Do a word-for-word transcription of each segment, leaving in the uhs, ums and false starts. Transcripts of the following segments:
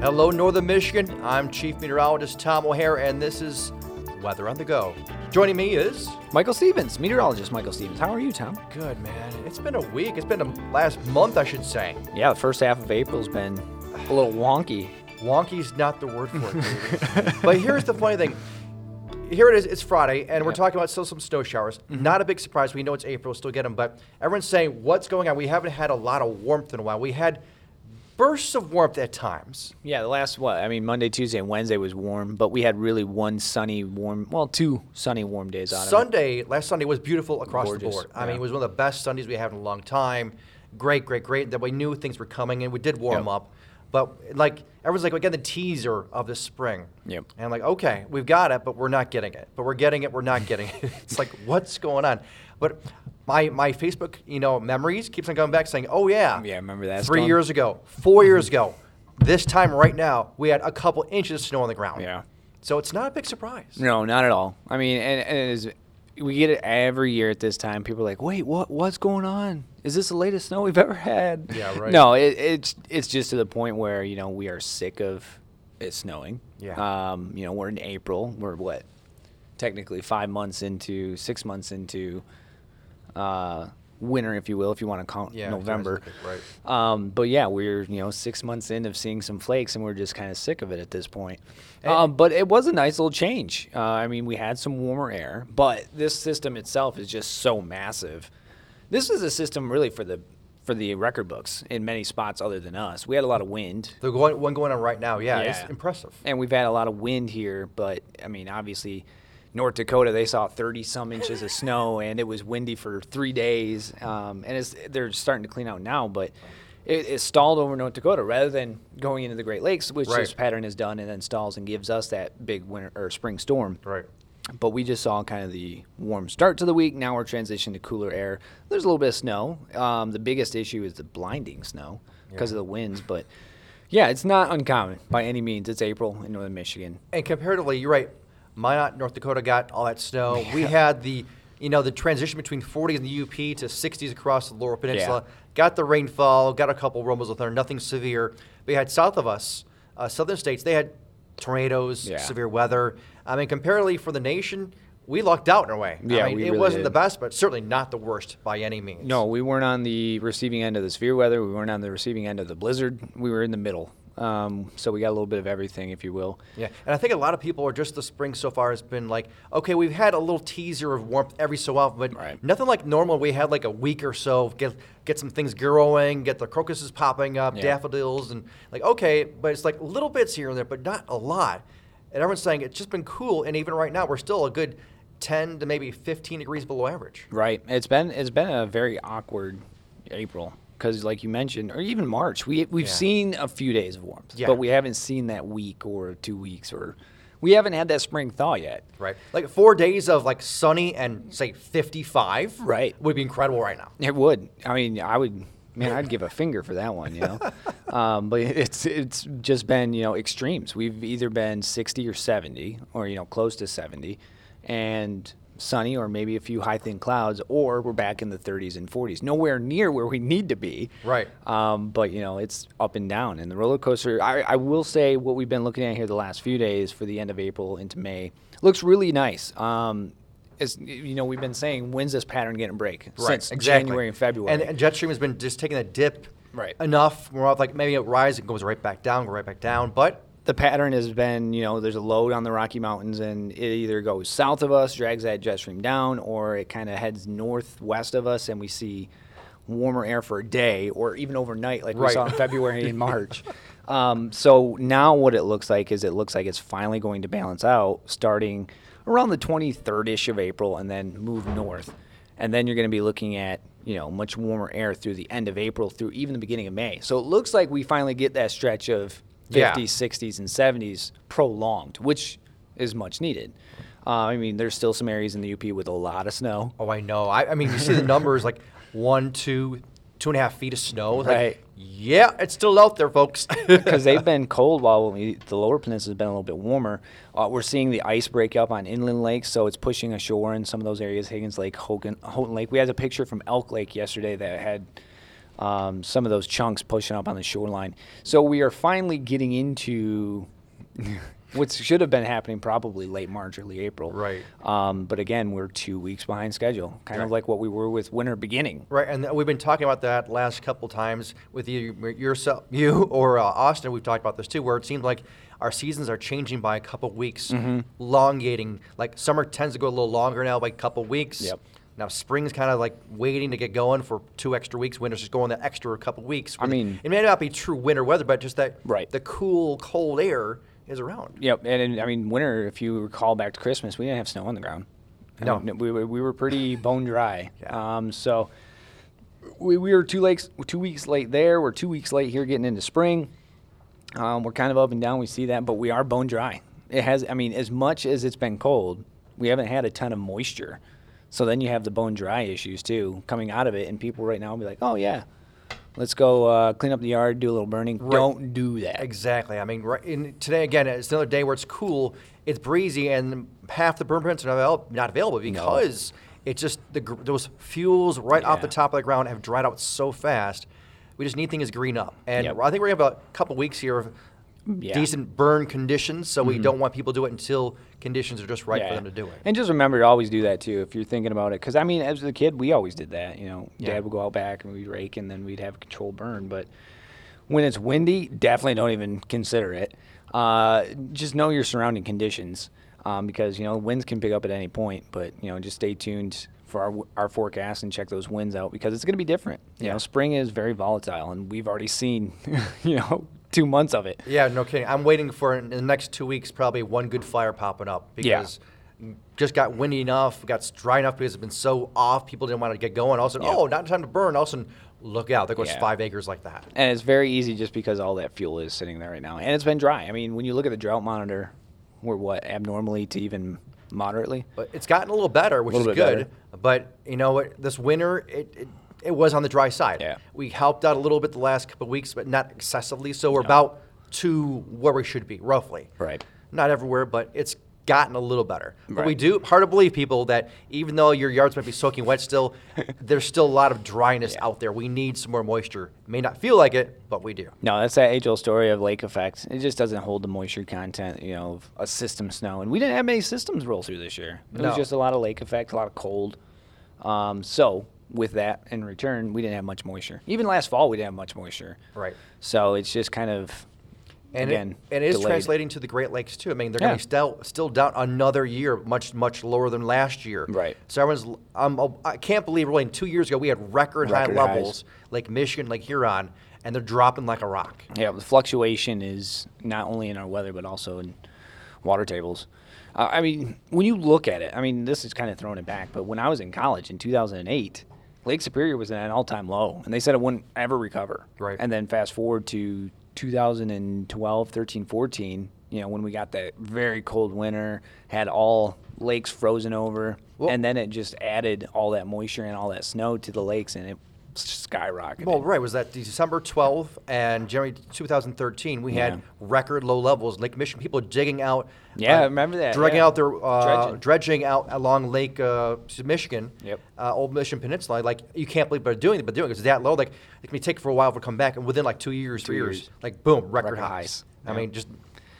Hello, Northern Michigan. I'm Chief Meteorologist Tom O'Hare, and this is Weather on the Go. Joining me is... Michael Stevens, meteorologist Michael Stevens. How are you, Tom? Good, man. It's been a week. It's been the last month, I should say. Yeah, the first half of April's been a little wonky. Wonky's not the word for it. But here's the funny thing. Here it is. It's Friday, and we're yep. talking about still some snow showers. Mm-hmm. Not a big surprise. We know it's April. We'll still get them. But everyone's saying, what's going on? We haven't had a lot of warmth in a while. We had... bursts of warmth at times. Yeah, the last what I mean, Monday, Tuesday, and Wednesday was warm, but we had really one sunny, warm, well, two sunny, warm days out of it. Sunday, last Sunday was beautiful across Gorgeous. the board. I yeah. mean, it was one of the best Sundays we had in a long time. Great, great, great. That we knew things were coming, and we did warm yep. up. But like everyone's like, we got the teaser of this spring. Yep. And I'm like, okay, we've got it, but we're not getting it. But we're getting it. We're not getting it. It's like, what's going on? But my my Facebook, you know, memories keeps on going back saying, oh, yeah. Yeah, I remember that. Three storm. years ago, four years ago, this time right now, we had a couple inches of snow on the ground. Yeah. So it's not a big surprise. No, not at all. I mean, and, and it is, we get it every year at this time. People are like, wait, what what's going on? Is this the latest snow we've ever had? Yeah, right. No, it, it's it's just to the point where, you know, we are sick of it snowing. Yeah. Um, you know, we're in April. We're what? Technically five months into, six months into uh, winter, if you will, if you want to count yeah, November. Right. Um, but yeah, we're, you know, six months in of seeing some flakes, and we're just kind of sick of it at this point. Um, but it was a nice little change. Uh, I mean, we had some warmer air, but this system itself is just so massive. This is a system really for the for the record books in many spots other than us. We had a lot of wind. The going, one going on right now, yeah, yeah, it's impressive. And we've had a lot of wind here, but, I mean, obviously, North Dakota, they saw thirty-some inches of snow, and it was windy for three days. Um, and it's, they're starting to clean out now, but it, it stalled over North Dakota rather than going into the Great Lakes, which right. this pattern has done and then stalls and gives us that big winter or spring storm. Right. But we just saw kind of the warm start to the week. Now we're transitioning to cooler air. There's a little bit of snow. Um, the biggest issue is the blinding snow because yeah. of the winds. But, yeah, it's not uncommon by any means. It's April in northern Michigan. And comparatively, you're right, Minot, North Dakota got all that snow. Yeah. We had the, you know, the transition between forties in the U P to sixties across the Lower Peninsula. Yeah. Got the rainfall, got a couple rumbles of thunder, nothing severe. We had south of us, uh, southern states, they had tornadoes, yeah. severe weather. I mean, comparatively for the nation, we lucked out in a way. Yeah, I mean, we it really wasn't did. the best, but certainly not the worst by any means. No, we weren't on the receiving end of the severe weather. We weren't on the receiving end of the blizzard. We were in the middle. Um, so we got a little bit of everything, if you will. Yeah, and I think a lot of people are just the spring so far has been like, okay, we've had a little teaser of warmth every so often, but right. nothing like normal. We had like a week or so, get get some things growing, get the crocuses popping up, yeah. daffodils, and like, okay, but it's like little bits here and there, but not a lot. And everyone's saying it's just been cool, and even right now we're still a good ten to maybe fifteen degrees below average. Right. It's been it's been a very awkward April. Because, like you mentioned, or even March, we, we've yeah. seen a few days of warmth, yeah. but we haven't seen that week or two weeks, or we haven't had that spring thaw yet. Right. Like four days of like sunny and say fifty-five right. would be incredible right now. It would. I mean, I would, man, I'd give a finger for that one, you know. um, but it's it's just been, you know, extremes. We've either been sixty or seventy, or, you know, close to seventy, and sunny or maybe a few high thin clouds, or we're back in the thirties and forties, nowhere near where we need to be. Right. Um, but, you know, it's up and down. And the roller coaster, I, I will say what we've been looking at here the last few days for the end of April into May looks really nice. Um, it's, you know, we've been saying, when's this pattern getting break? Right. Since exactly. January and February. And, and jet stream has been just taking a dip right. enough. We're off like maybe it rises and goes right back down, go right back down. But the pattern has been, you know, there's a load on the Rocky Mountains, and it either goes south of us, drags that jet stream down, or it kind of heads northwest of us, and we see warmer air for a day, or even overnight, like right. we saw in February and March. Um, so now what it looks like is it looks like it's finally going to balance out starting around the twenty-third-ish of April and then move north. And then you're going to be looking at, you know, much warmer air through the end of April through even the beginning of May. So it looks like we finally get that stretch of fifties, yeah. sixties, and seventies prolonged, which is much needed. Uh, I mean, there's still some areas in the U P with a lot of snow. Oh, I know. I, I mean, you see the numbers like one, two, two and a half feet of snow. Like, right. Yeah, it's still out there, folks. Because they've been cold while we, the lower peninsula has been a little bit warmer. Uh, we're seeing the ice break up on inland lakes, so it's pushing ashore in some of those areas, Higgins Lake, Houghton, Houghton Lake. We had a picture from Elk Lake yesterday that had um, some of those chunks pushing up on the shoreline. So we are finally getting into what should have been happening probably late March, early April. Right. Um, but again, we're two weeks behind schedule, kind right. of like what we were with winter beginning. Right, and th- we've been talking about that last couple times with either yourself, you or uh, Austin. We've talked about this too, where it seems like our seasons are changing by a couple weeks, mm-hmm. elongating. Like summer tends to go a little longer now by a couple weeks. Yep. Now spring's kind of like waiting to get going for two extra weeks. Winter's just going the extra couple weeks. I mean, it may not be true winter weather, but just that right. the cool, cold air is around. Yep, and, and I mean, winter, if you recall back to Christmas, we didn't have snow on the ground. No. no we, we were pretty bone dry. Yeah. Um, so we, we were two, lakes, two weeks late there. We're two weeks late here getting into spring. Um, we're kind of up and down. We see that, but we are bone dry. It has, I mean, as much as it's been cold, we haven't had a ton of moisture. So then you have the bone dry issues, too, coming out of it. And people right now will be like, oh, yeah. Let's go uh, clean up the yard, do a little burning. Right. Don't do that. Exactly. I mean, right, in, today, again, it's another day where it's cool, it's breezy, and half the burn pits are not available because no. it's just the, those fuels right yeah. off the top of the ground have dried out so fast. We just need things to green up. And yep. I think we're going to have a couple weeks here of yeah. decent burn conditions, so mm-hmm. we don't want people to do it until conditions are just right yeah. for them to do it. And just remember to always do that, too, if you're thinking about it. Because, I mean, as a kid, we always did that. You know, yeah. Dad would go out back and we'd rake and then we'd have a controlled burn. But when it's windy, definitely don't even consider it. Uh, just know your surrounding conditions um, because, you know, winds can pick up at any point. But, you know, just stay tuned for our, our forecast and check those winds out because it's going to be different. You yeah. know, spring is very volatile, and we've already seen, you know, two months of it. Yeah, no kidding. I'm waiting for, in the next two weeks, probably one good fire popping up because yeah. just got windy enough, got dry enough because it's been so off, people didn't want to get going. All of a sudden, yeah. oh, not time to burn. All of a sudden, look out, there goes yeah. five acres like that. And it's very easy just because all that fuel is sitting there right now. And it's been dry. I mean, when you look at the drought monitor, we're what, abnormally to even moderately? But it's gotten a little better, which little is good. Better. But, you know, it, this winter, it, it It was on the dry side. Yeah. We helped out a little bit the last couple of weeks, but not excessively. So we're no. about to where we should be, roughly. Right. Not everywhere, but it's gotten a little better. Right. But we do hard to believe, people, that even though your yards might be soaking wet still, there's still a lot of dryness yeah. out there. We need some more moisture. May not feel like it, but we do. No, that's that age-old story of lake effect. It just doesn't hold the moisture content, you know, of a system snow. And we didn't have many systems roll through this year. It no. was just a lot of lake effect, a lot of cold. Um, so... with that in return, we didn't have much moisture. Even last fall, we didn't have much moisture. Right. So it's just kind of, and again, it, and it is delayed. Translating to the Great Lakes, too. I mean, they're yeah. going to be still, still down another year, much, much lower than last year. Right. So everyone's, um, I can't believe really, two years ago, we had record, record high levels, highs. Lake Michigan, Lake Huron, and they're dropping like a rock. Yeah, the fluctuation is not only in our weather, but also in water tables. Uh, I mean, when you look at it, I mean, this is kind of throwing it back, but when I was in college in two thousand eight, Lake Superior was at an all-time low, and they said it wouldn't ever recover. Right. And then fast forward to two thousand twelve, thirteen, fourteen, you know, when we got that very cold winter, had all lakes frozen over, well, and then it just added all that moisture and all that snow to the lakes, and it skyrocketed. Well, right. Was that December twelfth and January two thousand thirteen, we yeah. had record low levels. Lake Michigan, people digging out. Yeah, uh, I remember that. Dredging yeah. out their, uh, dredging. dredging out along Lake uh, Michigan, yep. uh, Old Mission Peninsula. Like, you can't believe they're doing it, but doing it. It's that low. Like, it can take for a while to come back. And within like two years, two three years, years, like, boom, record, record highs. Yeah. I mean, just,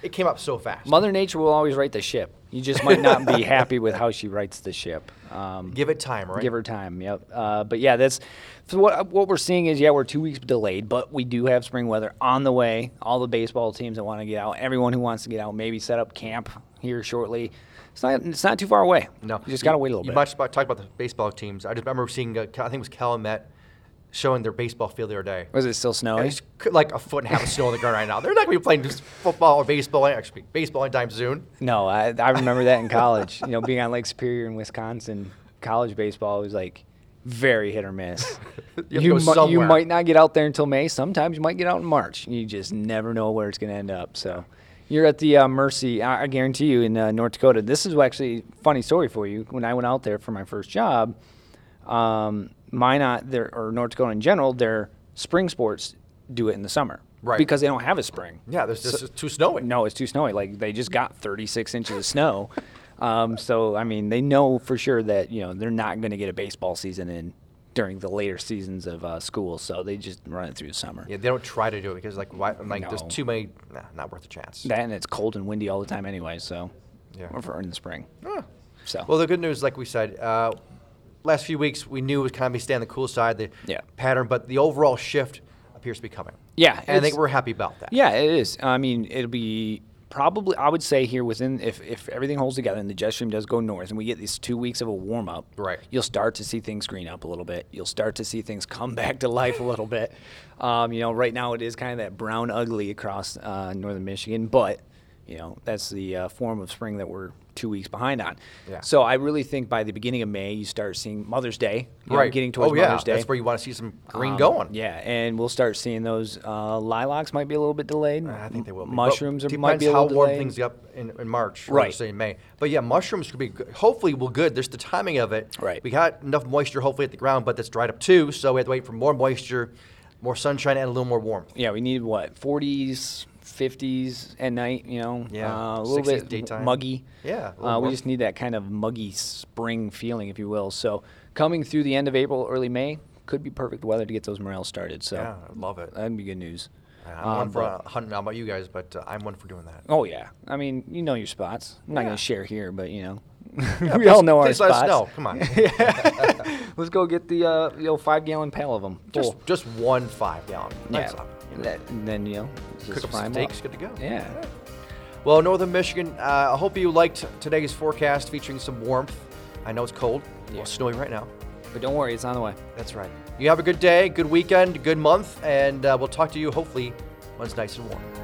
it came up so fast. Mother Nature will always right the ship. You just might not be happy with how she writes the ship. Um, give it time, right? Give her time, yep. Uh, but, yeah, that's so what what we're seeing is, yeah, we're two weeks delayed, but we do have spring weather on the way. All the baseball teams that want to get out, everyone who wants to get out, maybe set up camp here shortly. It's not it's not too far away. No. You just got to wait a little you bit. You much talked about the baseball teams. I just remember seeing, a, I think it was Calumet, showing their baseball field the other day. Was it still snowing? It's like a foot and a half of snow on the ground right now. They're not going to be playing just football or baseball, actually, baseball anytime soon. No, I, I remember that in college. You know, being on Lake Superior in Wisconsin, college baseball was like very hit or miss. you, you, mu- you might not get out there until May. Sometimes you might get out in March. You just never know where it's going to end up. So you're at the uh, mercy, I-, I guarantee you, in uh, North Dakota. This is actually a funny story for you. When I went out there for my first job, um, Minot, or North Dakota in general, their spring sports do it in the summer. Right. Because they don't have a spring. Yeah, there's just so, too snowy. No, it's too snowy. Like, they just got thirty-six inches of snow. Um, so, I mean, they know for sure that, you know, they're not going to get a baseball season in during the later seasons of uh, school. So they just run it through the summer. Yeah, they don't try to do it because, like, why, like no. there's too many, nah, not worth a chance. That, and it's cold and windy all the time anyway, so. Yeah. Or for in the spring. Yeah. So. Well, the good news, like we said, uh, last few weeks we knew it was kind of stay on the cool side, the yeah. pattern, but the overall shift appears to be coming. Yeah. And I think we're happy about that. Yeah, it is. I mean, it'll be probably, I would say here within, if, if everything holds together and the jet stream does go north and we get these two weeks of a warm-up, right. you'll start to see things green up a little bit. You'll start to see things come back to life a little bit. Um, you know, right now it is kind of that brown ugly across uh, northern Michigan, but, you know, that's the uh, form of spring that we're two weeks behind on. Yeah. So I really think by the beginning of May, you start seeing Mother's Day, you right. know, getting towards oh, yeah. Mother's Day. That's where you want to see some green um, going. Yeah, and we'll start seeing those uh, lilacs might be a little bit delayed. I think they will be. Mushrooms are, might be a little delayed. Depends how warm things get up in, in March, right. say in May. But yeah, mushrooms could be, hopefully will good. There's the timing of it. Right. We got enough moisture hopefully at the ground, but that's dried up too, so we have to wait for more moisture, more sunshine, and a little more warmth. Yeah, we need, what, forties? fifties at night, you know, yeah. uh, a little bit daytime. muggy. Yeah, uh, we just need that kind of muggy spring feeling, if you will. So coming through the end of April, early May, could be perfect weather to get those morels started. So yeah, I love it. That'd be good news. Yeah, I'm um, one for uh, hunting. I don't know about you guys, but uh, I'm one for doing that. Oh yeah, I mean, you know your spots. I'm not yeah. gonna share here, but you know, yeah, we please, all know our spots. Let us know. Come on, let's go get the uh, you know, five gallon pail of them. Just cool. just one five gallon. That's yeah. That, and then, you know, cook up some steaks, good to go. Yeah. Right. Well, Northern Michigan, uh, I hope you liked today's forecast featuring some warmth. I know it's cold, yeah. a little snowy right now. But don't worry, it's on the way. That's right. You have a good day, good weekend, good month, and uh, we'll talk to you hopefully when it's nice and warm.